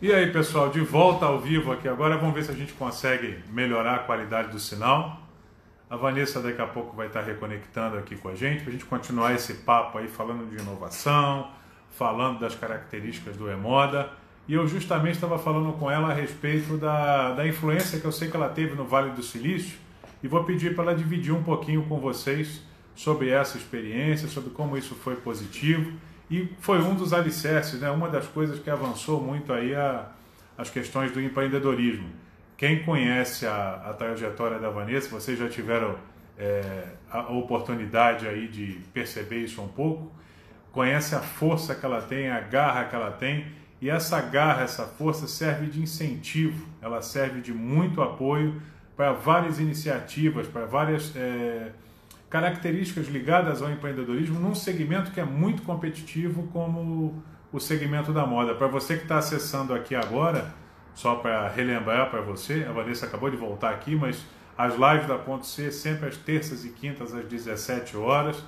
E aí pessoal, de volta ao vivo aqui agora, vamos ver se a gente consegue melhorar a qualidade do sinal. A Vanessa daqui a pouco vai estar reconectando aqui com a gente, para a gente continuar esse papo aí falando de inovação, falando das características do Emoda. E eu justamente estava falando com ela a respeito da influência que eu sei que ela teve no Vale do Silício e vou pedir para ela dividir um pouquinho com vocês sobre essa experiência, sobre como isso foi positivo. E foi um dos alicerces, né? Uma das coisas que avançou muito aí as questões do empreendedorismo. Quem conhece a trajetória da Vanessa, vocês já tiveram a oportunidade aí de perceber isso um pouco, conhece a força que ela tem, a garra que ela tem, e essa garra, essa força serve de incentivo, ela serve de muito apoio para várias iniciativas, para várias... características ligadas ao empreendedorismo num segmento que é muito competitivo como o segmento da moda. Para você que está acessando aqui agora, só para relembrar para você, a Vanessa acabou de voltar aqui, mas as lives da Ponto C sempre às terças e quintas às 17 horas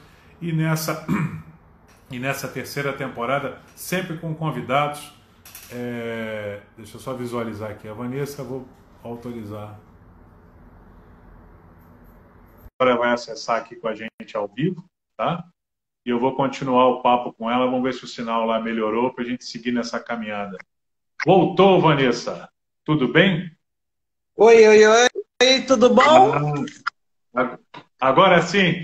e nessa terceira temporada sempre com convidados. Deixa eu só visualizar aqui a Vanessa, vou autorizar. Agora vai acessar aqui com a gente ao vivo, tá? E eu vou continuar o papo com ela, vamos ver se o sinal lá melhorou para a gente seguir nessa caminhada. Voltou, Vanessa! Tudo bem? Oi, oi, oi! Oi, tudo bom? Agora sim!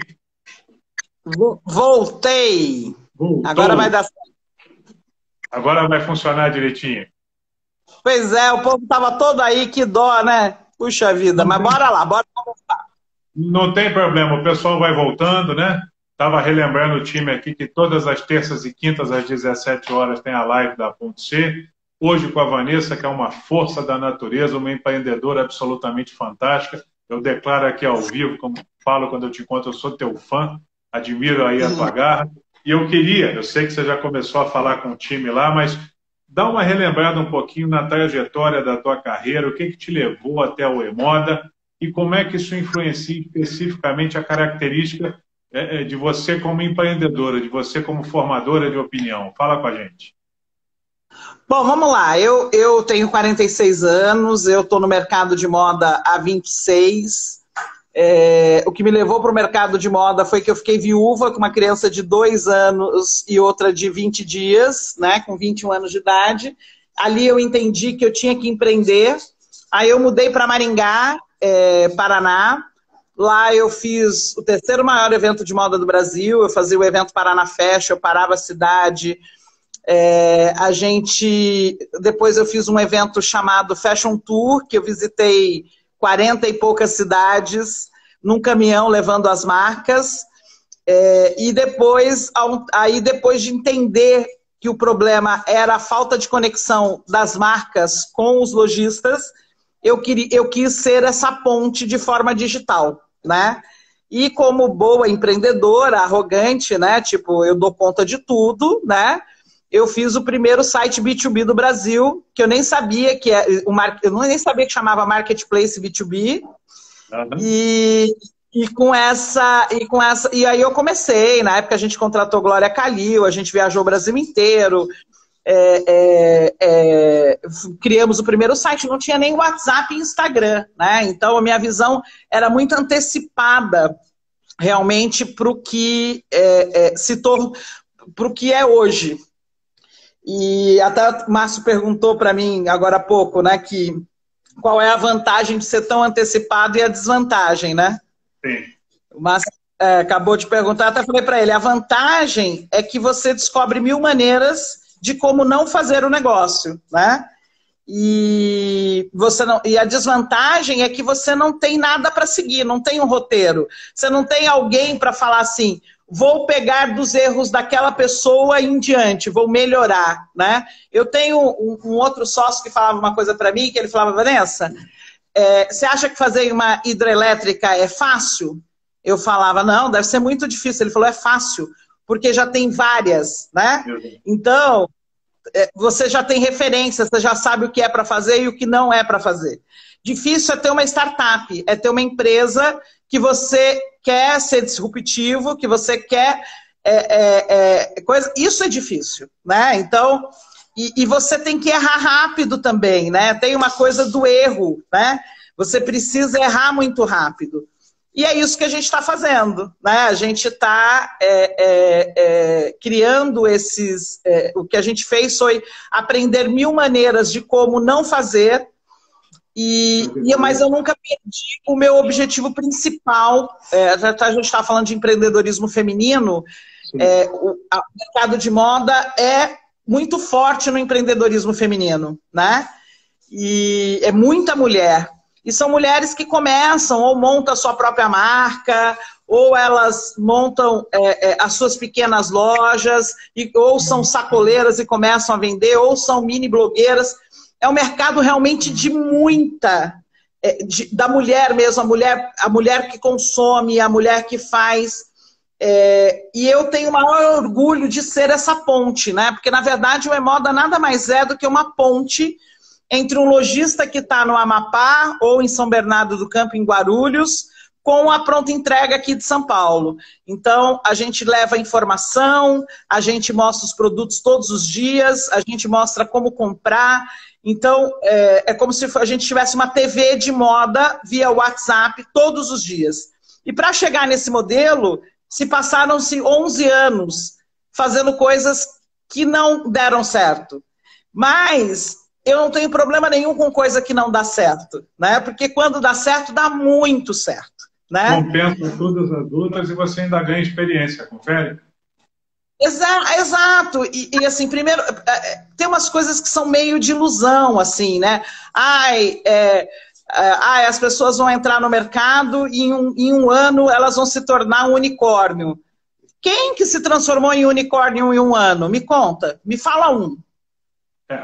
Voltei! Voltou. Agora vai dar certo. Agora vai funcionar direitinho. Pois é, o povo estava todo aí, que dó, né? Puxa vida, mas bora lá, bora voltar. Não tem problema, o pessoal vai voltando, né? Estava relembrando o time aqui que todas as terças e quintas às 17 horas tem a live da Ponto C. Hoje com a Vanessa, que é uma força da natureza, uma empreendedora absolutamente fantástica. Eu declaro aqui ao vivo, como falo quando eu te encontro, eu sou teu fã, admiro aí a tua garra. E eu sei que você já começou a falar com o time lá, mas dá uma relembrada um pouquinho na trajetória da tua carreira, o que te levou até o Emoda, e como é que isso influencia especificamente a característica de você como empreendedora, de você como formadora de opinião. Fala com a gente. Bom, vamos lá. Eu tenho 46 anos, eu estou no mercado de moda há 26. O que me levou para o mercado de moda foi que eu fiquei viúva com uma criança de 2 anos e outra de 20 dias, né, com 21 anos de idade. Ali eu entendi que eu tinha que empreender. Aí eu mudei para Maringá, Paraná. Lá eu fiz o terceiro maior evento de moda do Brasil, eu fazia o evento Paraná Fashion, eu parava a cidade. Depois eu fiz um evento chamado Fashion Tour, que eu visitei 40 e poucas cidades, num caminhão levando as marcas. E depois, aí depois de entender que o problema era a falta de conexão das marcas com os lojistas, eu quis ser essa ponte de forma digital, né? E como boa empreendedora, arrogante, né? Tipo, eu dou conta de tudo, né? Eu fiz o primeiro site B2B do Brasil, que eu nem sabia que chamava Marketplace B2B. Uhum. E aí eu comecei, na época a gente contratou Glória Calil, a gente viajou o Brasil inteiro. Criamos o primeiro site, não tinha nem WhatsApp e Instagram, né? Então a minha visão era muito antecipada realmente para o que é hoje. E até o Márcio perguntou para mim agora há pouco, né, que qual é a vantagem de ser tão antecipado e a desvantagem, né? Sim. O Márcio acabou de perguntar, até falei para ele, a vantagem é que você descobre 1000 maneiras de como não fazer o negócio, né? E a desvantagem é que você não tem nada para seguir, não tem um roteiro. Você não tem alguém para falar assim, vou pegar dos erros daquela pessoa em diante, vou melhorar, né? Eu tenho um outro sócio que falava uma coisa para mim, que ele falava, Vanessa, você acha que fazer uma hidrelétrica é fácil? Eu falava, não, deve ser muito difícil. Ele falou, é fácil, porque já tem várias, né? Então, você já tem referência, você já sabe o que é para fazer e o que não é para fazer. Difícil é ter uma startup, é ter uma empresa que você quer ser disruptivo, que você quer... Isso é difícil, né? Então, E você tem que errar rápido também, né? Tem uma coisa do erro, né? Você precisa errar muito rápido. E é isso que a gente está fazendo, né? A gente está criando esses... o que a gente fez foi aprender 1000 maneiras de como não fazer, mas eu nunca perdi o meu objetivo principal. A gente está falando de empreendedorismo feminino, o mercado de moda é... muito forte no empreendedorismo feminino, né? E é muita mulher. E são mulheres que começam, ou montam a sua própria marca, ou elas montam as suas pequenas lojas, ou são sacoleiras e começam a vender, ou são mini blogueiras. É um mercado realmente de muita... da mulher mesmo, a mulher que consome, a mulher que faz... e eu tenho o maior orgulho de ser essa ponte, né? Porque, na verdade, o Emoda nada mais é do que uma ponte entre um lojista que está no Amapá ou em São Bernardo do Campo, em Guarulhos, com a pronta entrega aqui de São Paulo. Então, a gente leva informação, a gente mostra os produtos todos os dias, a gente mostra como comprar. Então, é como se a gente tivesse uma TV de moda via WhatsApp todos os dias. E para chegar nesse modelo... se passaram-se 11 anos fazendo coisas que não deram certo. Mas eu não tenho problema nenhum com coisa que não dá certo, né? Porque quando dá certo, dá muito certo, né? Compensa todas as dúvidas e você ainda ganha experiência, confere? Exato. E assim, primeiro, tem umas coisas que são meio de ilusão, assim, né? As pessoas vão entrar no mercado e em um ano elas vão se tornar um unicórnio. Quem que se transformou em unicórnio em um ano? Me conta, me fala um.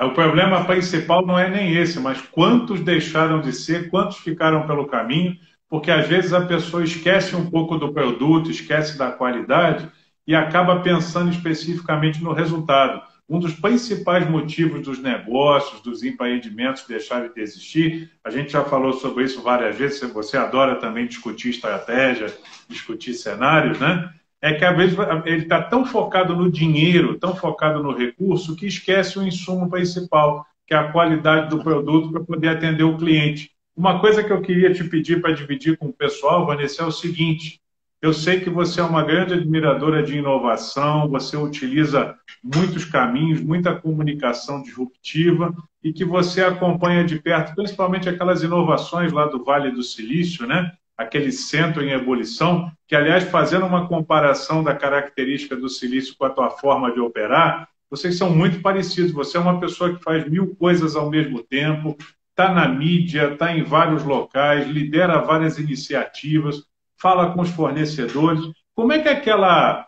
O problema principal não é nem esse, mas quantos deixaram de ser, quantos ficaram pelo caminho, porque às vezes a pessoa esquece um pouco do produto, esquece da qualidade e acaba pensando especificamente no resultado. Um dos principais motivos dos negócios, dos empreendimentos deixarem de existir, a gente já falou sobre isso várias vezes, você adora também discutir estratégias, discutir cenários, né? É que às vezes ele está tão focado no dinheiro, tão focado no recurso, que esquece o insumo principal, que é a qualidade do produto para poder atender o cliente. Uma coisa que eu queria te pedir para dividir com o pessoal, Vanessa, é o seguinte... Eu sei que você é uma grande admiradora de inovação, você utiliza muitos caminhos, muita comunicação disruptiva e que você acompanha de perto, principalmente aquelas inovações lá do Vale do Silício, né? Aquele centro em ebulição, que, aliás, fazendo uma comparação da característica do silício com a tua forma de operar, vocês são muito parecidos. Você é uma pessoa que faz 1000 coisas ao mesmo tempo, está na mídia, está em vários locais, lidera várias iniciativas, fala com os fornecedores. Como é que aquela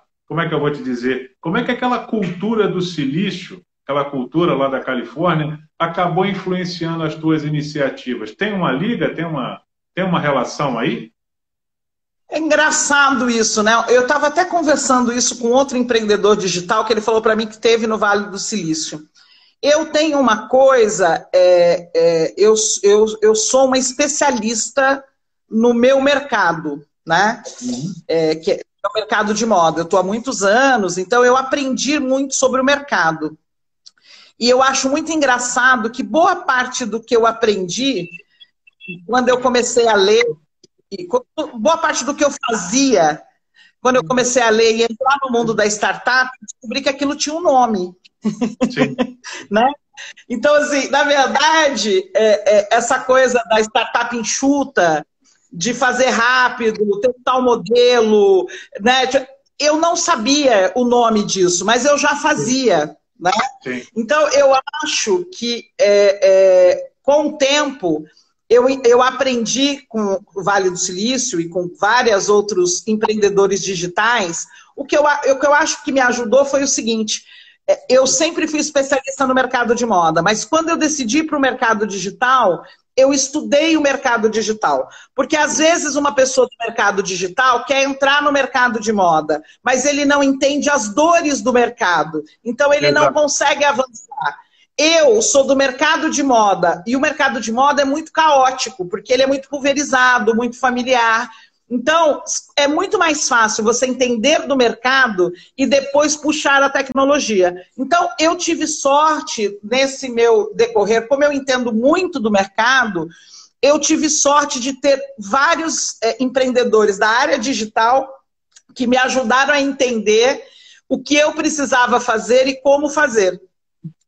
cultura do silício, aquela cultura lá da Califórnia, acabou influenciando as tuas iniciativas? Tem uma liga? Tem uma relação aí? É engraçado isso, né? Eu estava até conversando isso com outro empreendedor digital que ele falou para mim que teve no Vale do Silício. Eu tenho uma coisa, eu sou uma especialista no meu mercado, né? Uhum. Que é o mercado de moda. Eu estou há muitos anos, então eu aprendi muito sobre o mercado. E eu acho muito engraçado que boa parte do que eu aprendi, quando eu comecei a ler, boa parte do que eu fazia, quando eu comecei a ler e entrar no mundo da startup, descobri que aquilo tinha um nome. Sim. Né? Então, assim, na verdade, essa coisa da startup enxuta, de fazer rápido, ter tal modelo, né? Eu não sabia o nome disso, mas eu já fazia, né? Sim. Então, eu acho que, com o tempo, eu aprendi com o Vale do Silício e com vários outros empreendedores digitais, o que eu acho que me ajudou foi o seguinte, eu sempre fui especialista no mercado de moda, mas quando eu decidi ir para o mercado digital... eu estudei o mercado digital, porque às vezes uma pessoa do mercado digital quer entrar no mercado de moda, mas ele não entende as dores do mercado, então ele não consegue avançar. Eu sou do mercado de moda, e o mercado de moda é muito caótico, porque ele é muito pulverizado, muito familiar, Então, é muito mais fácil você entender do mercado e depois puxar a tecnologia. Então, eu tive sorte nesse meu decorrer, como eu entendo muito do mercado, eu tive sorte de ter vários empreendedores da área digital que me ajudaram a entender o que eu precisava fazer e como fazer.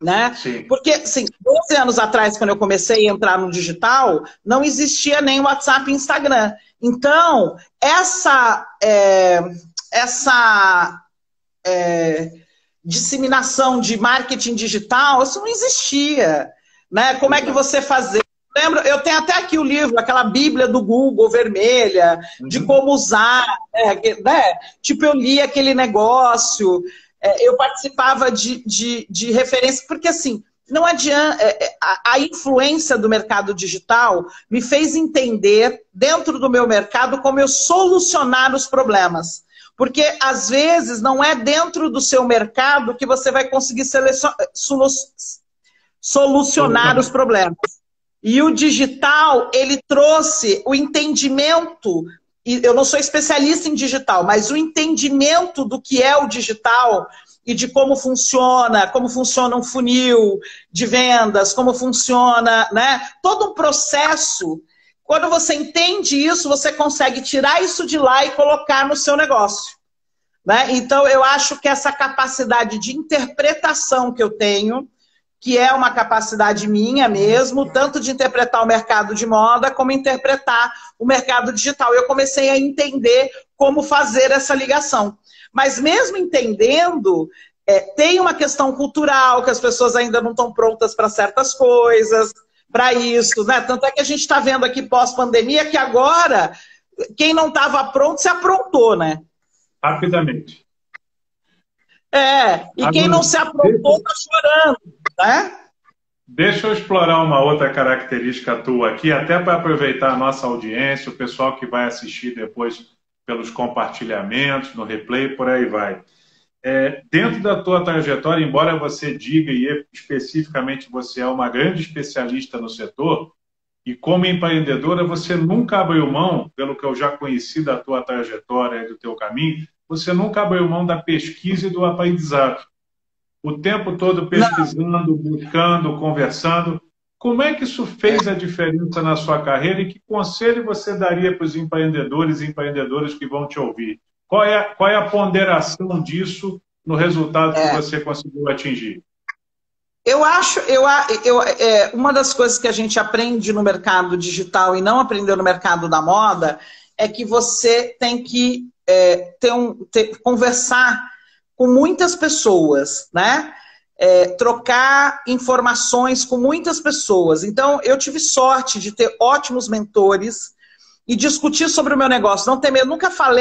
Né? Porque, assim, 12 anos atrás, quando eu comecei a entrar no digital, não existia nem WhatsApp e Instagram. Então, essa disseminação de marketing digital, isso não existia. Né? Como é que você fazia? Lembra? Eu tenho até aqui o livro, aquela bíblia do Google vermelha, de como usar, né? Tipo, eu li aquele negócio, eu participava de referência, porque assim, não adianta, a influência do mercado digital me fez entender, dentro do meu mercado, como eu solucionar os problemas. Porque, às vezes, não é dentro do seu mercado que você vai conseguir solucionar os problemas. E o digital, ele trouxe o entendimento, e eu não sou especialista em digital, mas o entendimento do que é o digital e de como funciona um funil de vendas, como funciona, né? Todo um processo. Quando você entende isso, você consegue tirar isso de lá e colocar no seu negócio. Né? Então, eu acho que essa capacidade de interpretação que eu tenho, que é uma capacidade minha mesmo, tanto de interpretar o mercado de moda, como interpretar o mercado digital. Eu comecei a entender como fazer essa ligação. Mas mesmo entendendo, tem uma questão cultural, que as pessoas ainda não estão prontas para certas coisas, para isso, né? Tanto é que a gente está vendo aqui pós-pandemia, que agora, quem não estava pronto, se aprontou, né? Rapidamente. É, e quem não se aprontou está chorando, né? Deixa eu explorar uma outra característica tua aqui, até para aproveitar a nossa audiência, o pessoal que vai assistir depois pelos compartilhamentos, no replay, por aí vai. Dentro da tua trajetória, embora você diga, e especificamente você é uma grande especialista no setor, e como empreendedora você nunca abriu mão, pelo que eu já conheci da tua trajetória e do teu caminho, você nunca abriu mão da pesquisa e do aprendizado. O tempo todo pesquisando, buscando, conversando. Como é que isso fez a diferença na sua carreira e que conselho você daria para os empreendedores e empreendedoras que vão te ouvir? Qual é a ponderação disso no resultado que você conseguiu atingir? Eu acho, uma das coisas que a gente aprende no mercado digital e não aprendeu no mercado da moda é que você tem que conversar com muitas pessoas, né? Trocar informações com muitas pessoas. Então, eu tive sorte de ter ótimos mentores e discutir sobre o meu negócio. Não ter medo,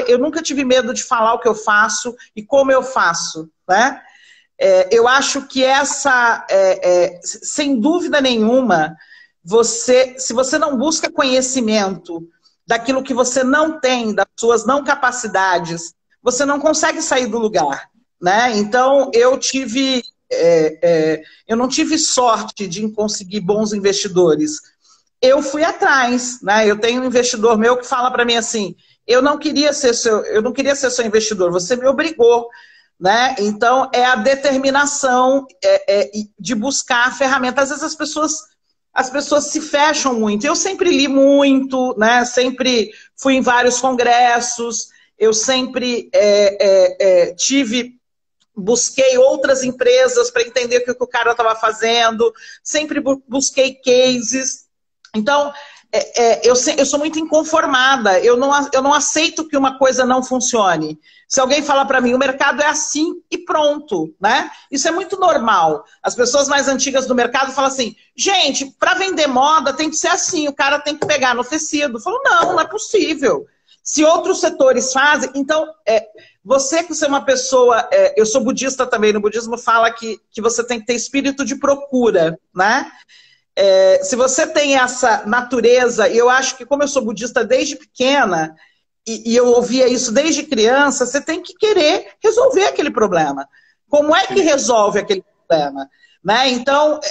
eu nunca tive medo de falar o que eu faço e como eu faço, né? Eu acho que sem dúvida nenhuma, se você não busca conhecimento daquilo que você não tem, das suas não capacidades, você não consegue sair do lugar, né? Então, eu não tive sorte de conseguir bons investidores. Eu fui atrás, né? Eu tenho um investidor meu que fala para mim assim, eu não queria ser seu investidor, você me obrigou. Né? Então, é a determinação de buscar ferramentas. Às vezes as pessoas se fecham muito. Eu sempre li muito, né? Sempre fui em vários congressos, eu sempre busquei outras empresas para entender o que o cara estava fazendo, sempre busquei cases. Então, eu sou muito inconformada, eu não aceito que uma coisa não funcione. Se alguém falar para mim, o mercado é assim e pronto, né? Isso é muito normal. As pessoas mais antigas do mercado falam assim, gente, para vender moda tem que ser assim, o cara tem que pegar no tecido. Eu falo, não é possível. Se outros setores fazem, então, você que é uma pessoa, eu sou budista também, no budismo fala que você tem que ter espírito de procura, né? Se você tem essa natureza, e eu acho que como eu sou budista desde pequena, e eu ouvia isso desde criança, você tem que querer resolver aquele problema. Como é que resolve aquele problema? Né? Então,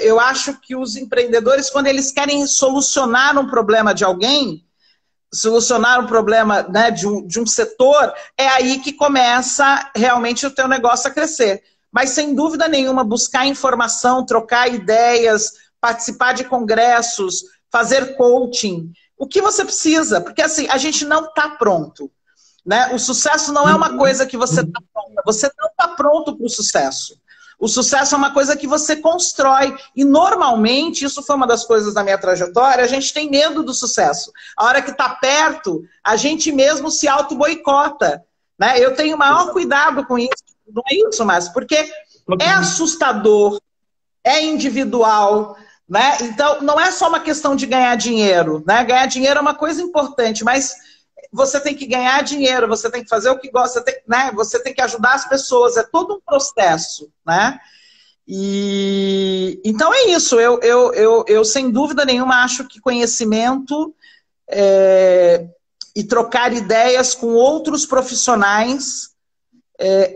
eu acho que os empreendedores, quando eles querem solucionar um problema de alguém, solucionar um problema, né, de um setor, é aí que começa realmente o teu negócio a crescer. Mas, sem dúvida nenhuma, buscar informação, trocar ideias, participar de congressos, fazer coaching, o que você precisa, porque assim, a gente não está pronto, né? O sucesso não é uma coisa que você está pronta, você não está pronto para o sucesso. O sucesso é uma coisa que você constrói e normalmente, isso foi uma das coisas da minha trajetória, a gente tem medo do sucesso. A hora que está perto, a gente mesmo se auto-boicota, né? Eu tenho o maior cuidado com isso, não é isso, Márcio? Porque é assustador, é individual, né? Então, não é só uma questão de ganhar dinheiro, né? Ganhar dinheiro é uma coisa importante, mas você tem que ganhar dinheiro, você tem que fazer o que gosta, você tem que ajudar as pessoas, é todo um processo, né? E então é isso, eu sem dúvida nenhuma acho que conhecimento e trocar ideias com outros profissionais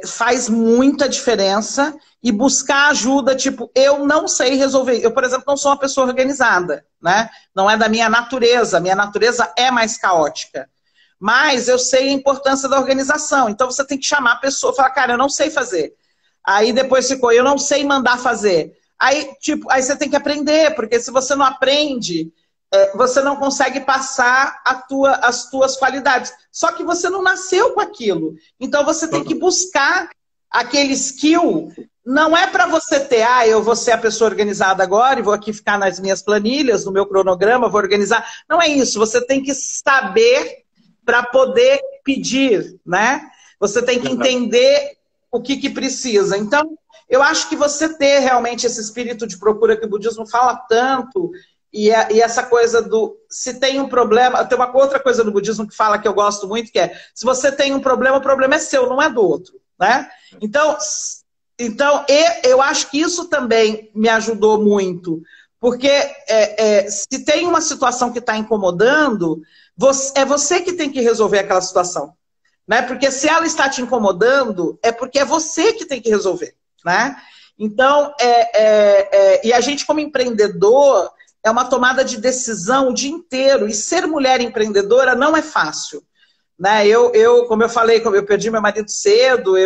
faz muita diferença, e buscar ajuda, tipo, eu não sei resolver, eu, por exemplo, não sou uma pessoa organizada, né? Não é da minha natureza é mais caótica. Mas eu sei a importância da organização. Então você tem que chamar a pessoa e falar, cara, eu não sei fazer. Aí depois ficou, eu não sei mandar fazer. Aí, tipo, aí você tem que aprender, porque se você não aprende, você não consegue passar as tuas qualidades. Só que você não nasceu com aquilo. Então você tem que buscar aquele skill. Não é para você ter, ah, eu vou ser a pessoa organizada agora e vou aqui ficar nas minhas planilhas, no meu cronograma, vou organizar. Não é isso, você tem que saber para poder pedir, né? Você tem que entender o que precisa. Então, eu acho que você ter realmente esse espírito de procura que o budismo fala tanto, e essa coisa do, se tem um problema, tem uma outra coisa do budismo que fala que eu gosto muito, que é, se você tem um problema, o problema é seu, não é do outro, né? Então eu acho que isso também me ajudou muito, porque se tem uma situação que está incomodando, é você que tem que resolver aquela situação, né? Porque se ela está te incomodando, é porque é você que tem que resolver, né? Então, e a gente como empreendedor, é uma tomada de decisão o dia inteiro, e ser mulher empreendedora não é fácil, né? Como eu falei, eu perdi meu marido cedo,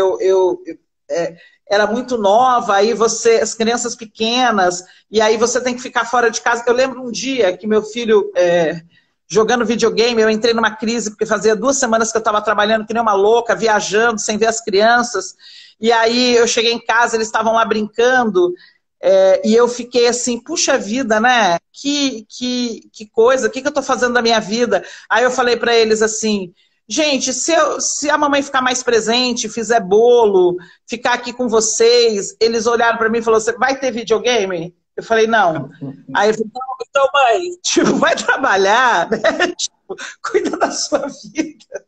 era muito nova, aí as crianças pequenas, e aí você tem que ficar fora de casa. Eu lembro um dia que meu filho... jogando videogame, eu entrei numa crise, porque fazia 2 semanas que eu estava trabalhando que nem uma louca, viajando, sem ver as crianças, e aí eu cheguei em casa, eles estavam lá brincando, e eu fiquei assim, puxa vida, né, que coisa, o que eu estou fazendo da minha vida? Aí eu falei para eles assim, gente, se a mamãe ficar mais presente, fizer bolo, ficar aqui com vocês, eles olharam para mim e falaram, você vai ter videogame? Eu falei, não. Aí eu falei, então, mãe, tipo, vai trabalhar, né? Tipo, cuida da sua vida.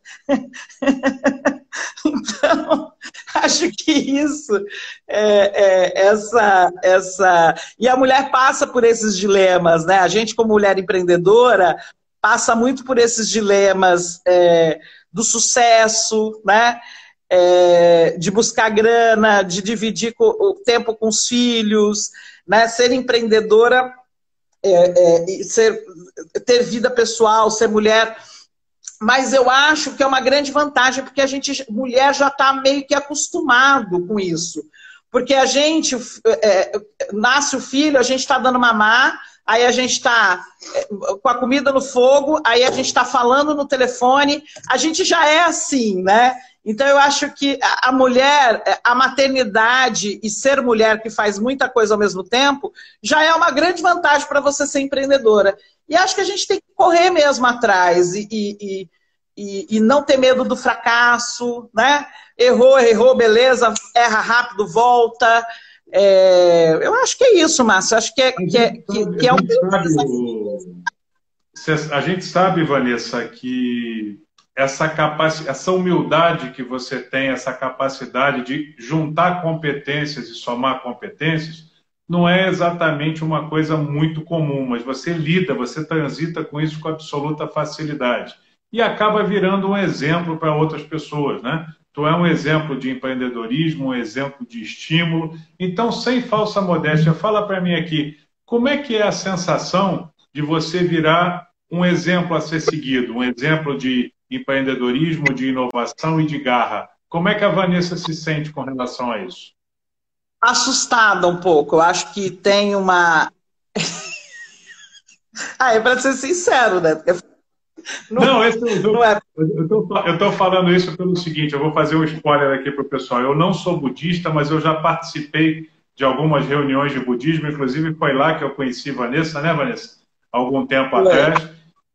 Então, acho que isso, E a mulher passa por esses dilemas, né? A gente, como mulher empreendedora, passa muito por esses dilemas do sucesso, né? De buscar grana, de dividir o tempo com os filhos... Né? Ser empreendedora, ter vida pessoal, ser mulher. Mas eu acho que é uma grande vantagem, porque a gente, mulher, já está meio que acostumado com isso. Porque a gente, nasce o filho, a gente está dando mamar, aí a gente está com a comida no fogo, aí a gente está falando no telefone, a gente já é assim, né? Então, eu acho que a mulher, a maternidade e ser mulher que faz muita coisa ao mesmo tempo, já é uma grande vantagem para você ser empreendedora. E acho que a gente tem que correr mesmo atrás e não ter medo do fracasso, né? Errou, beleza, erra rápido, volta. Eu acho que é isso, Márcio. Acho que é um desafio. A gente sabe, Vanessa, que... Essa humildade que você tem, essa capacidade de juntar competências e somar competências, não é exatamente uma coisa muito comum, mas você lida, você transita com isso com absoluta facilidade. E acaba virando um exemplo para outras pessoas, né? Tu é um exemplo de empreendedorismo, um exemplo de estímulo. Então, sem falsa modéstia, fala para mim aqui, como é que é a sensação de você virar um exemplo a ser seguido, um exemplo de empreendedorismo, de inovação e de garra. Como é que a Vanessa se sente com relação a isso? Assustada um pouco. Acho que tem uma... é para ser sincero, né? Não, eu estou falando isso pelo seguinte, eu vou fazer um spoiler aqui para o pessoal. Eu não sou budista, mas eu já participei de algumas reuniões de budismo, inclusive foi lá que eu conheci Vanessa, né, Vanessa? Algum tempo atrás.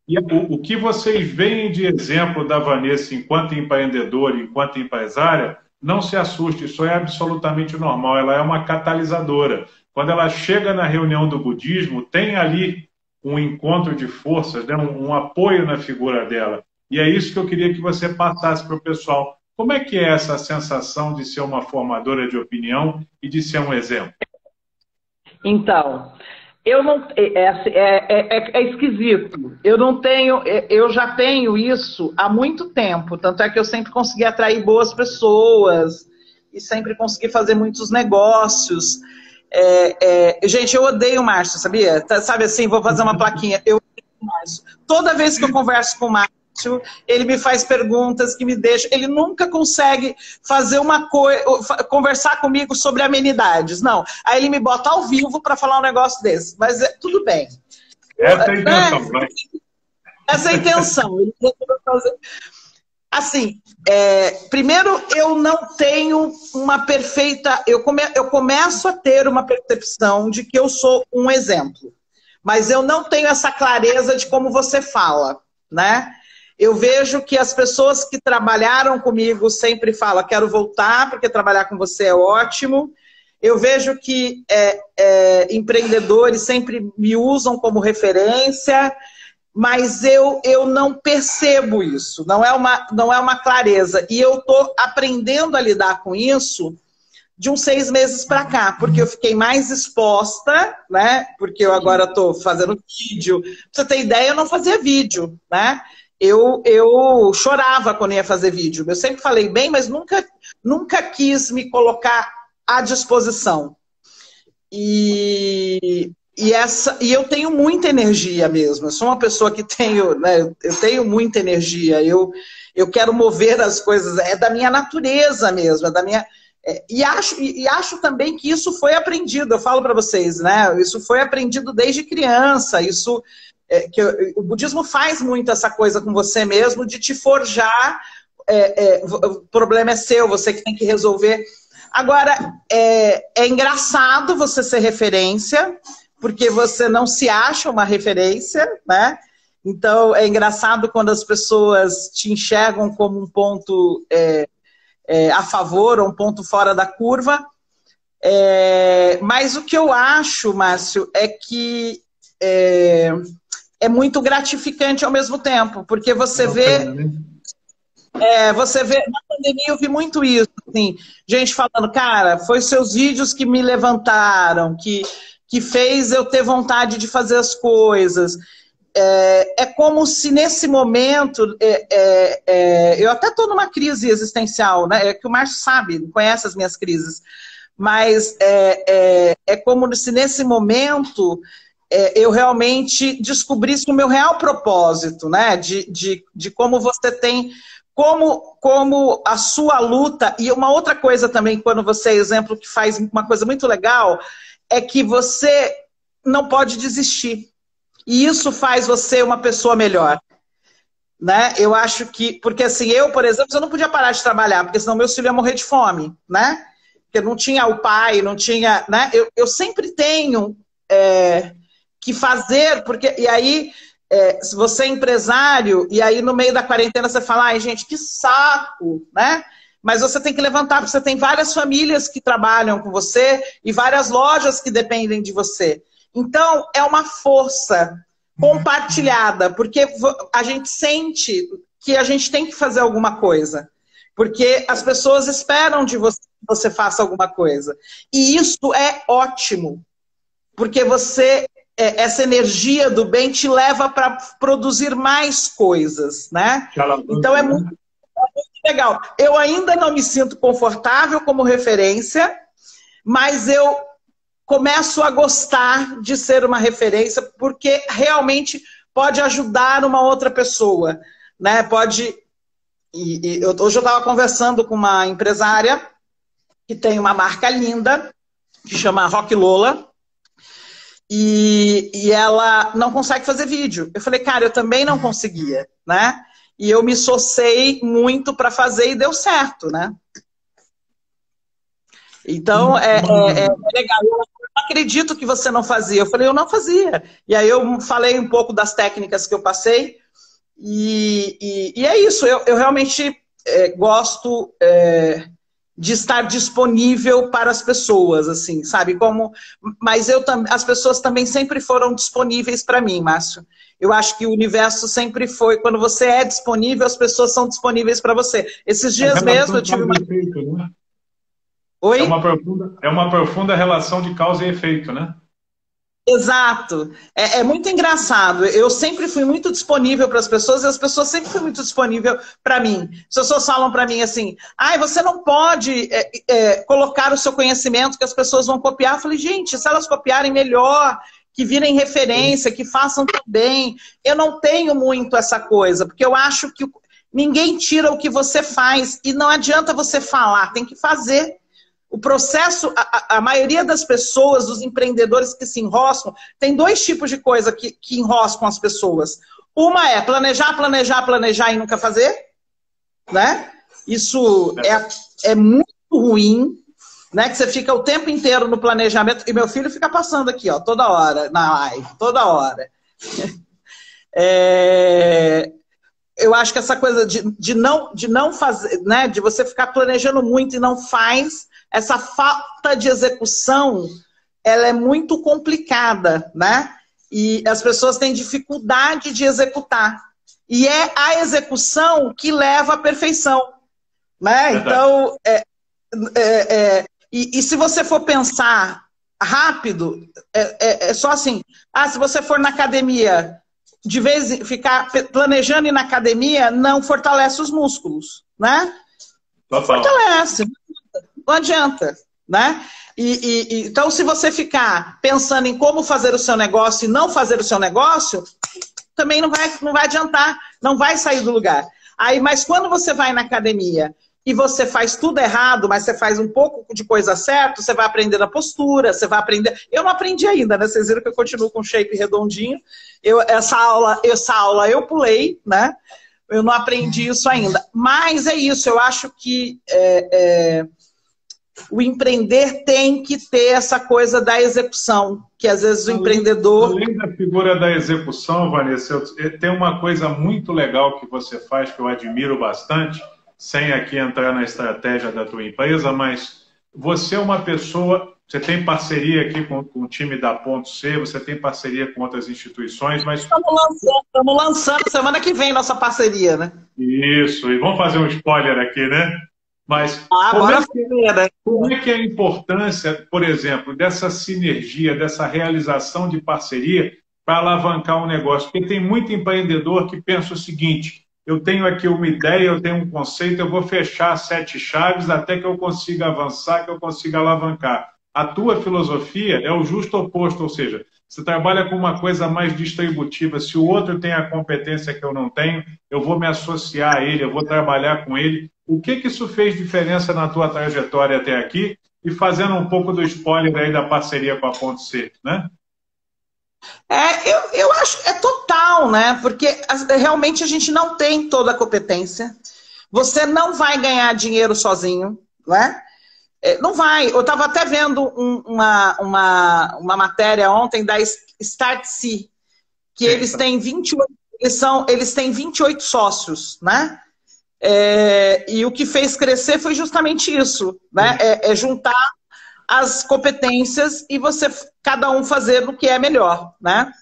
E o que vocês veem de exemplo da Vanessa enquanto empreendedora, enquanto empresária, não se assuste, isso é absolutamente normal. Ela é uma catalisadora. Quando ela chega na reunião do budismo, tem ali um encontro de forças, né? Um apoio na figura dela. E é isso que eu queria que você passasse para o pessoal. Como é que é essa sensação de ser uma formadora de opinião e de ser um exemplo? Então, eu não... É esquisito. Eu não tenho... Eu já tenho isso há muito tempo. Tanto é que eu sempre consegui atrair boas pessoas e sempre consegui fazer muitos negócios. Gente, eu odeio o Márcio, sabia? Sabe assim, vou fazer uma plaquinha. Eu odeio o Márcio. Toda vez que eu converso com o Márcio, ele me faz perguntas que me deixam... Ele nunca consegue fazer uma coisa... Conversar comigo sobre amenidades, não. Aí ele me bota ao vivo para falar um negócio desse. Mas tudo bem. Essa é a intenção, né? Essa é a intenção. Ele tenta fazer... Assim, primeiro, eu não tenho uma perfeita... Eu começo a ter uma percepção de que eu sou um exemplo. Mas eu não tenho essa clareza de como você fala, né? Eu vejo que as pessoas que trabalharam comigo sempre falam, quero voltar, porque trabalhar com você é ótimo. Eu vejo que empreendedores sempre me usam como referência... Mas eu não percebo isso, não é uma clareza. E eu estou aprendendo a lidar com isso de uns 6 meses para cá, porque eu fiquei mais exposta, né? Porque eu agora estou fazendo vídeo. Pra você ter ideia, eu não fazia vídeo, né? Eu chorava quando ia fazer vídeo. Eu sempre falei bem, mas nunca quis me colocar à disposição. E eu tenho muita energia mesmo, eu sou uma pessoa que tenho, né, eu tenho muita energia, eu quero mover as coisas, é da minha natureza mesmo, é da minha... acho também que isso foi aprendido, eu falo para vocês, né, isso foi aprendido desde criança, isso, o budismo faz muito essa coisa com você mesmo, de te forjar, o problema é seu, você que tem que resolver. Agora, é engraçado você ser referência, porque você não se acha uma referência, né? Então, é engraçado quando as pessoas te enxergam como um ponto a favor ou um ponto fora da curva. Mas o que eu acho, Márcio, é que é muito gratificante ao mesmo tempo, porque você vê... você vê, na pandemia eu vi muito isso, assim, gente falando, cara, foi seus vídeos que me levantaram, que fez eu ter vontade de fazer as coisas. É como se nesse momento, eu até estou numa crise existencial, né? É que o Márcio sabe, conhece as minhas crises, mas é como se nesse momento eu realmente descobrisse o meu real propósito, né? De como você tem... Como a sua luta, e uma outra coisa também, quando você é exemplo, que faz uma coisa muito legal, é que você não pode desistir. E isso faz você uma pessoa melhor. Né? Eu acho que... Porque assim, eu, por exemplo, eu não podia parar de trabalhar, porque senão meu filho ia morrer de fome. Né? Porque não tinha o pai, não tinha... Né? Eu sempre tenho que fazer, porque... E aí... se você é empresário, e aí no meio da quarentena você fala, ai gente, que saco, né? Mas você tem que levantar, porque você tem várias famílias que trabalham com você e várias lojas que dependem de você. Então, é uma força compartilhada, porque a gente sente que a gente tem que fazer alguma coisa. Porque as pessoas esperam de você que você faça alguma coisa. E isso é ótimo, porque você... essa energia do bem te leva para produzir mais coisas, né? Então é muito legal. Eu ainda não me sinto confortável como referência, mas eu começo a gostar de ser uma referência, porque realmente pode ajudar uma outra pessoa, né? Pode... hoje eu estava conversando com uma empresária que tem uma marca linda, que chama Rock Lola, e ela não consegue fazer vídeo. Eu falei, cara, eu também não conseguia, né? E eu me socei muito para fazer e deu certo, né? Então, é legal. Eu acredito que você não fazia. Eu falei, eu não fazia. E aí eu falei um pouco das técnicas que eu passei. E é isso, eu realmente gosto de estar disponível para as pessoas, assim, sabe? Como, mas as pessoas também sempre foram disponíveis para mim, Márcio. Eu acho que o universo sempre foi, quando você é disponível, as pessoas são disponíveis para você. Esses dias mesmo eu tive uma... Efeito, né? Oi? É uma profunda relação de causa e efeito, né? Exato. É muito engraçado. Eu sempre fui muito disponível para as pessoas e as pessoas sempre foram muito disponíveis para mim. As pessoas falam para mim assim, ai, você não pode colocar o seu conhecimento que as pessoas vão copiar. Eu falei, gente, se elas copiarem, melhor, que virem referência, que façam também. Eu não tenho muito essa coisa, porque eu acho que ninguém tira o que você faz e não adianta você falar, tem que fazer. O processo, a maioria das pessoas, dos empreendedores que se enroscam, tem dois tipos de coisa que enroscam as pessoas. Uma é planejar, planejar, planejar e nunca fazer, né? Isso é muito ruim, né? Que você fica o tempo inteiro no planejamento. E meu filho fica passando aqui, ó, toda hora, na live, toda hora. Eu acho que essa coisa de não fazer, né? De você ficar planejando muito e não faz... Essa falta de execução, ela é muito complicada, né? E as pessoas têm dificuldade de executar. E é a execução que leva à perfeição, né? Então, e se você for pensar rápido, é só assim, se você for na academia, de vez em ficar planejando ir na academia, não fortalece os músculos, né? Fortalece. Não adianta, né? Então, se você ficar pensando em como fazer o seu negócio e não fazer o seu negócio, também não vai adiantar, não vai sair do lugar. Aí, mas quando você vai na academia e você faz tudo errado, mas você faz um pouco de coisa certa, você vai aprender a postura, você vai aprender... Eu não aprendi ainda, né? Vocês viram que eu continuo com shape redondinho. Essa aula eu pulei, né? Eu não aprendi isso ainda. Mas é isso, eu acho que... O empreender tem que ter essa coisa da execução, que às vezes o empreendedor... Além da figura da execução, Vanessa, tem uma coisa muito legal que você faz, que eu admiro bastante, sem aqui entrar na estratégia da tua empresa, mas você é uma pessoa... Você tem parceria aqui com o time da Ponto C, você tem parceria com outras instituições, mas... Estamos lançando semana que vem nossa parceria, né? Isso, e vamos fazer um spoiler aqui, né? Mas como é que é a importância, por exemplo, dessa sinergia, dessa realização de parceria para alavancar um negócio? Porque tem muito empreendedor que pensa o seguinte, eu tenho aqui uma ideia, eu tenho um conceito, eu vou fechar 7 chaves até que eu consiga avançar, que eu consiga alavancar. A tua filosofia é o justo oposto, ou seja, você trabalha com uma coisa mais distributiva. Se o outro tem a competência que eu não tenho, eu vou me associar a ele, eu vou trabalhar com ele. O que isso fez diferença na tua trajetória até aqui? E fazendo um pouco do spoiler aí da parceria com a Ponto C, né? Eu acho que é total, né? Porque realmente a gente não tem toda a competência. Você não vai ganhar dinheiro sozinho, né? Não vai. Eu estava até vendo uma matéria ontem da StartSea, que eles têm 28 sócios, né? E o que fez crescer foi justamente isso, né? É juntar as competências e você, cada um fazer o que é melhor, né?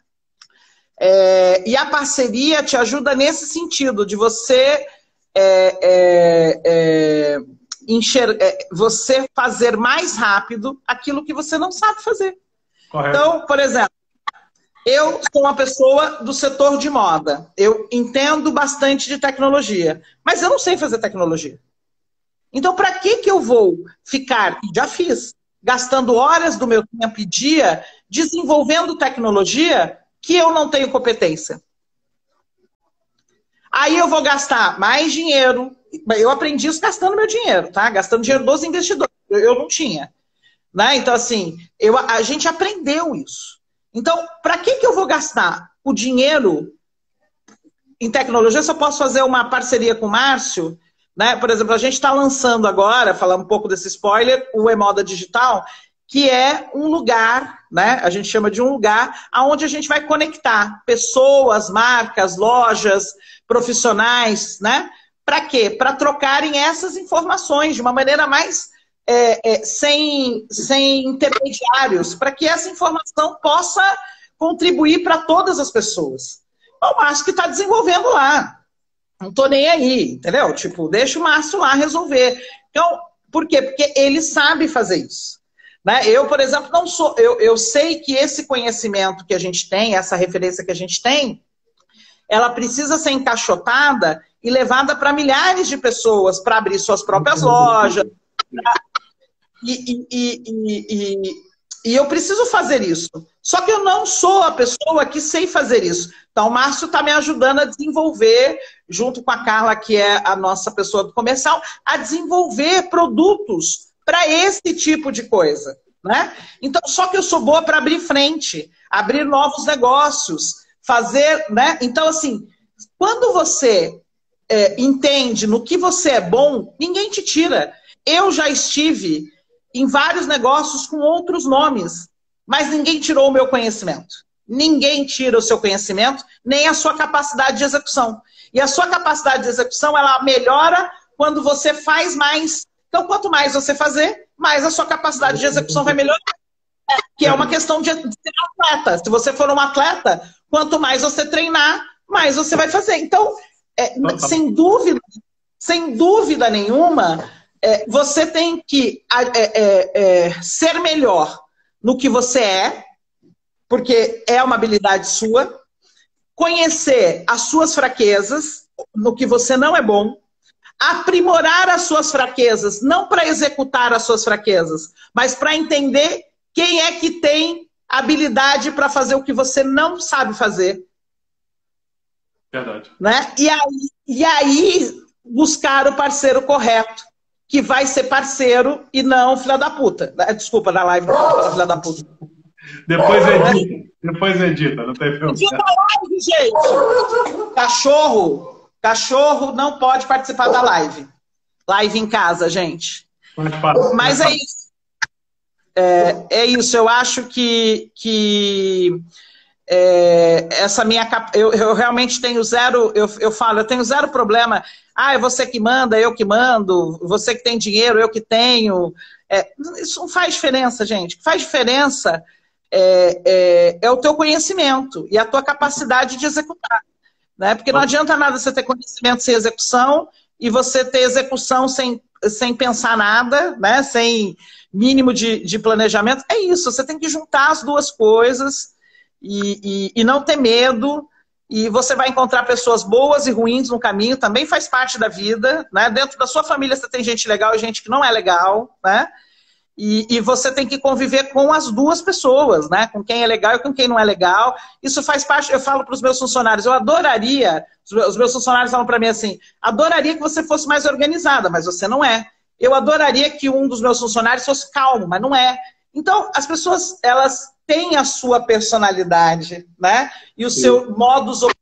E a parceria te ajuda nesse sentido, de você... você fazer mais rápido aquilo que você não sabe fazer. Correto. Então, por exemplo, eu sou uma pessoa do setor de moda. Eu entendo bastante de tecnologia, mas eu não sei fazer tecnologia. Então, para que eu vou ficar, já fiz, gastando horas do meu tempo e dia desenvolvendo tecnologia que eu não tenho competência? Aí eu vou gastar mais dinheiro. Eu aprendi isso gastando meu dinheiro, tá? Gastando dinheiro dos investidores. Eu não tinha. Né? Então, assim, a gente aprendeu isso. Então, para que eu vou gastar o dinheiro em tecnologia se eu posso fazer uma parceria com o Márcio? Né? Por exemplo, a gente está lançando agora, falando um pouco desse spoiler, o Emoda Digital, que é um lugar, né? A gente chama de um lugar onde a gente vai conectar pessoas, marcas, lojas, profissionais, né? Para quê? Para trocarem essas informações de uma maneira mais... sem intermediários, para que essa informação possa contribuir para todas as pessoas. O Márcio que está desenvolvendo lá. Não estou nem aí, entendeu? Tipo, deixa o Márcio lá resolver. Então, por quê? Porque ele sabe fazer isso. Né? Eu, por exemplo, não sou... Eu sei que esse conhecimento que a gente tem, essa referência que a gente tem, ela precisa ser encaixotada e levada para milhares de pessoas para abrir suas próprias lojas, e eu preciso fazer isso. Só que eu não sou a pessoa que sei fazer isso. Então o Márcio está me ajudando a desenvolver, junto com a Carla, que é a nossa pessoa do comercial, a desenvolver produtos para esse tipo de coisa, né? Então, só que eu sou boa para abrir frente, abrir novos negócios, fazer, né? Então, assim, quando você entende no que você é bom, ninguém te tira. Eu já estive em vários negócios com outros nomes, mas ninguém tirou o meu conhecimento. Ninguém tira o seu conhecimento, nem a sua capacidade de execução. E a sua capacidade de execução, ela melhora quando você faz mais. Então, quanto mais você fazer, mais a sua capacidade de execução vai melhorar. Que é uma questão de ser atleta. Se você for um atleta, quanto mais você treinar, mais você vai fazer. Então, sem dúvida nenhuma... você tem que ser melhor no que você é, porque é uma habilidade sua, conhecer as suas fraquezas, no que você não é bom, aprimorar as suas fraquezas, não para executar as suas fraquezas, mas para entender quem é que tem habilidade para fazer o que você não sabe fazer. Verdade. Né? E aí, buscar o parceiro correto, que vai ser parceiro e não filha da puta. Desculpa, na live, filha da puta. Depois edita, não tem problema. Edita a live, gente! Cachorro não pode participar da live. Live em casa, gente. Mas é isso. É isso, eu acho que essa minha... Eu realmente tenho zero... Eu falo, eu tenho zero problema... Ah, é você que manda, eu que mando, você que tem dinheiro, eu que tenho. Isso não faz diferença, gente. O que faz diferença é o teu conhecimento e a tua capacidade de executar. Né? Porque não adianta nada você ter conhecimento sem execução e você ter execução sem pensar nada, né? Sem mínimo de planejamento. É isso, você tem que juntar as duas coisas e não ter medo. E você vai encontrar pessoas boas e ruins no caminho, também faz parte da vida, né? Dentro da sua família você tem gente legal e gente que não é legal, né? E você tem que conviver com as duas pessoas, né? Com quem é legal e com quem não é legal. Isso faz parte, eu falo para os meus funcionários, eu adoraria, os meus funcionários falam para mim assim, adoraria que você fosse mais organizada, mas você não é. Eu adoraria que um dos meus funcionários fosse calmo, mas não é. Então, as pessoas, elas têm a sua personalidade, né? E o seu modus operandi.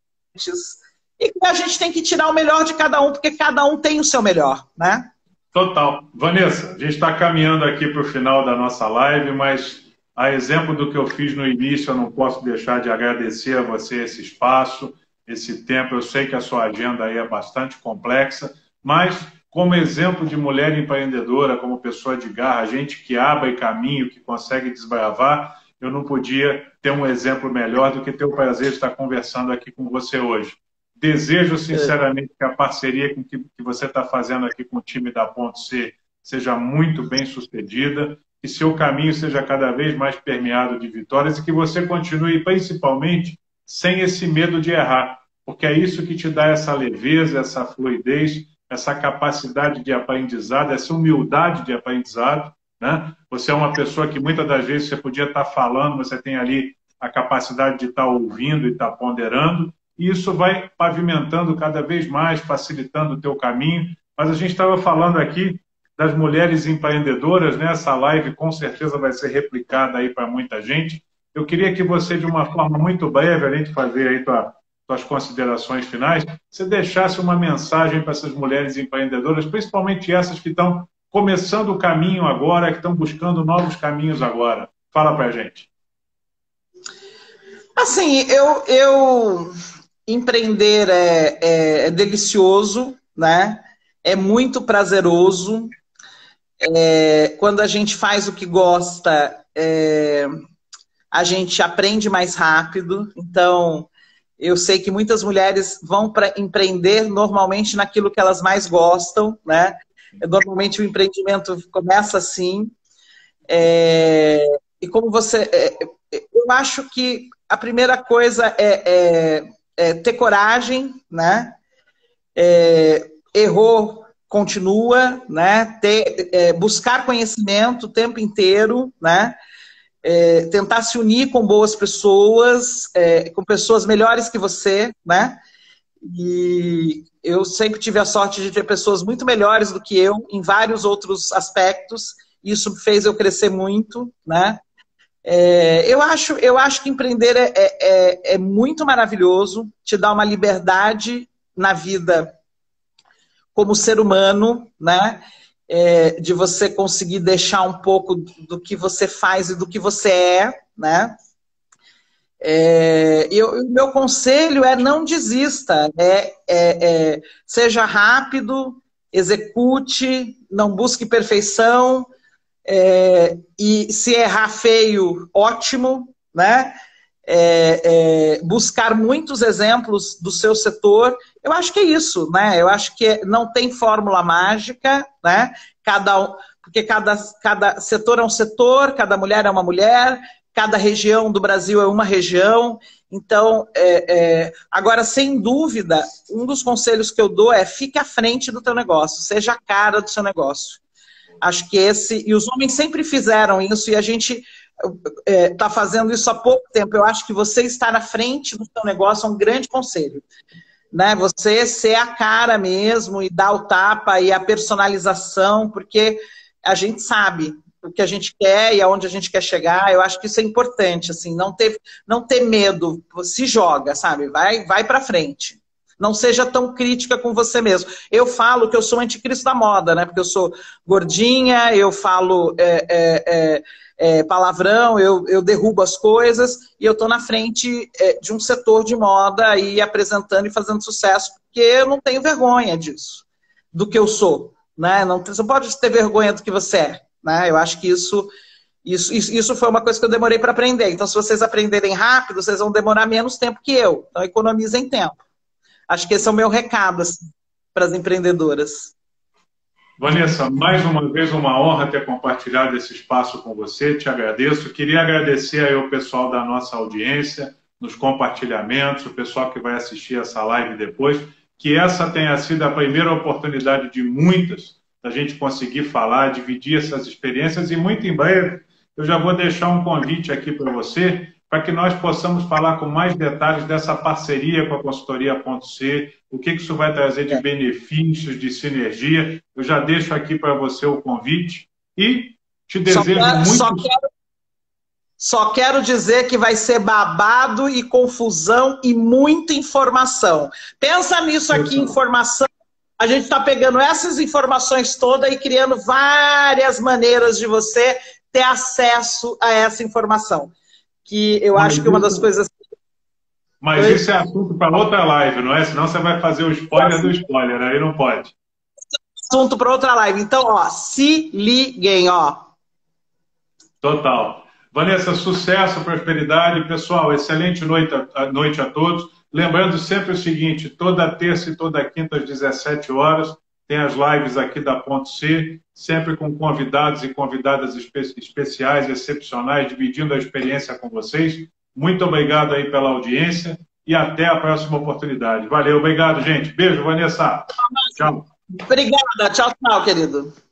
E a gente tem que tirar o melhor de cada um, porque cada um tem o seu melhor, né? Total. Vanessa, a gente está caminhando aqui para o final da nossa live, mas a exemplo do que eu fiz no início, eu não posso deixar de agradecer a você esse espaço, esse tempo. Eu sei que a sua agenda aí é bastante complexa, mas... Como exemplo de mulher empreendedora, como pessoa de garra, gente que abre caminho, que consegue desbravar, eu não podia ter um exemplo melhor do que ter o prazer de estar conversando aqui com você hoje. Desejo sinceramente que a parceria que você está fazendo aqui com o time da Ponto C seja muito bem sucedida, que seu caminho seja cada vez mais permeado de vitórias e que você continue principalmente sem esse medo de errar, porque é isso que te dá essa leveza, essa fluidez, essa capacidade de aprendizado, essa humildade de aprendizado, né? Você é uma pessoa que muitas das vezes você podia estar falando, você tem ali a capacidade de estar ouvindo e estar ponderando, e isso vai pavimentando cada vez mais, facilitando o teu caminho. Mas a gente estava falando aqui das mulheres empreendedoras, né? Essa live com certeza vai ser replicada aí para muita gente. Eu queria que você, de uma forma muito breve, além de fazer aí suas considerações finais, você deixasse uma mensagem para essas mulheres empreendedoras, principalmente essas que estão começando o caminho agora, que estão buscando novos caminhos agora. Fala para a gente. Assim, empreender é delicioso, né? É muito prazeroso. Quando a gente faz o que gosta, a gente aprende mais rápido. Então, eu sei que muitas mulheres vão para empreender normalmente naquilo que elas mais gostam, né? Normalmente o empreendimento começa assim. E como você... eu acho que a primeira coisa é ter coragem, né? Errou, continua, né? Buscar conhecimento o tempo inteiro, né? Tentar se unir com boas pessoas, com pessoas melhores que você, né? E eu sempre tive a sorte de ter pessoas muito melhores do que eu em vários outros aspectos. Isso fez eu crescer muito, né? Eu acho que empreender é muito maravilhoso, te dá uma liberdade na vida como ser humano, né? De você conseguir deixar um pouco do que você faz e do que você é, né? Meu conselho é não desista, seja rápido, execute, não busque perfeição, e se errar feio, ótimo, né? Buscar muitos exemplos do seu setor. Eu acho que é isso, né? Eu acho que não tem fórmula mágica, né? Porque cada setor é um setor, cada mulher é uma mulher, cada região do Brasil é uma região. Então, agora, sem dúvida, um dos conselhos que eu dou é: fique à frente do teu negócio, seja a cara do seu negócio. Acho que e os homens sempre fizeram isso, e a gente está fazendo isso há pouco tempo. Eu acho que você estar à frente do seu negócio é um grande conselho, né? Você ser a cara mesmo e dar o tapa e a personalização, porque a gente sabe o que a gente quer e aonde a gente quer chegar. Eu acho que isso é importante, assim, não ter medo, se joga, sabe? Vai para frente. Não seja tão crítica com você mesmo. Eu falo que eu sou o anticristo da moda, né? Porque eu sou gordinha, eu falo palavrão, eu derrubo as coisas, e eu tô na frente de um setor de moda aí apresentando e fazendo sucesso, porque eu não tenho vergonha disso, do que eu sou, né? Você pode ter vergonha do que você é, né? Eu acho que isso foi uma coisa que eu demorei para aprender. Então, se vocês aprenderem rápido, vocês vão demorar menos tempo que eu. Então, economizem tempo. Acho que esse é o meu recado, assim, para as empreendedoras. Vanessa, mais uma vez uma honra ter compartilhado esse espaço com você, te agradeço. Queria agradecer aí o pessoal da nossa audiência, nos compartilhamentos, o pessoal que vai assistir essa live depois, que essa tenha sido a primeira oportunidade de muitas, da gente conseguir falar, dividir essas experiências, e muito em breve eu já vou deixar um convite aqui para você, para que nós possamos falar com mais detalhes dessa parceria com a consultoria Ponto C, o que isso vai trazer de benefícios, de sinergia. Eu já deixo aqui para você o convite e te desejo muito... Só quero dizer que vai ser babado e confusão e muita informação. Pensa nisso aqui, informação. A gente está pegando essas informações todas e criando várias maneiras de você ter acesso a essa informação. Que eu acho que uma das coisas... Mas isso é assunto para outra live, não é? Senão você vai fazer o spoiler do spoiler, aí não pode. Assunto para outra live. Então, ó, se liguem, ó. Total. Vanessa, sucesso, prosperidade. Pessoal, excelente noite a todos. Lembrando sempre o seguinte: toda terça e toda quinta às 17 horas tem as lives aqui da Ponto C, sempre com convidados e convidadas especiais, excepcionais, dividindo a experiência com vocês. Muito obrigado aí pela audiência e até a próxima oportunidade. Valeu, obrigado, gente. Beijo, Vanessa. Tchau. Obrigada. Tchau, tchau, querido.